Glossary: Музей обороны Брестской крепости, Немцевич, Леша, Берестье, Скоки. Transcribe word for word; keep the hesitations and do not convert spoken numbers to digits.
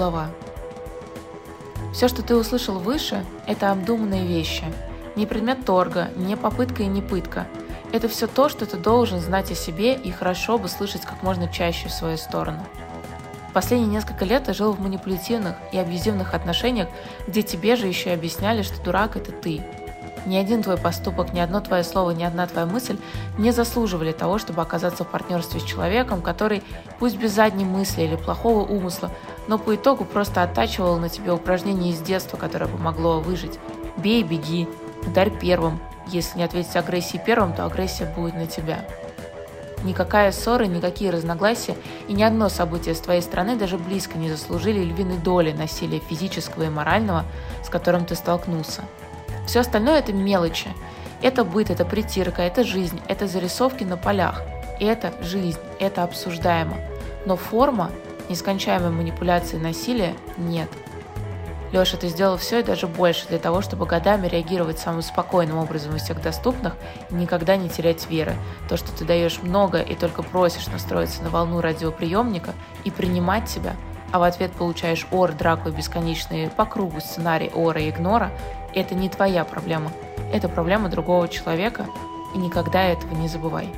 глава. Все, что ты услышал выше, это обдуманные вещи. Не предмет торга, не попытка и не пытка. Это все то, что ты должен знать о себе и хорошо бы слышать как можно чаще в свою сторону. Последние несколько лет я жил в манипулятивных и абьюзивных отношениях, где тебе же еще и объясняли, что дурак – это ты. Ни один твой поступок, ни одно твое слово, ни одна твоя мысль не заслуживали того, чтобы оказаться в партнерстве с человеком, который, пусть без задней мысли или плохого умысла, но по итогу просто оттачивал на тебе упражнение из детства, которое помогло выжить. Бей, беги, ударь первым. Если не ответить агрессией первым, то агрессия будет на тебя. Никакая ссора, никакие разногласия и ни одно событие с твоей стороны даже близко не заслужили львиной доли насилия физического и морального, с которым ты столкнулся. Все остальное – это мелочи. Это быт, это притирка, это жизнь, это зарисовки на полях. Это жизнь, это обсуждаемо. Но форма нескончаемой манипуляции насилия нет. Леша, ты сделал все и даже больше для того, чтобы годами реагировать самым спокойным образом из всех доступных и никогда не терять веры. То, что ты даешь много и только просишь настроиться на волну радиоприемника и принимать себя, а в ответ получаешь ор, драку и бесконечные по кругу сценарии ора и игнора, это не твоя проблема. Это проблема другого человека, и никогда этого не забывай.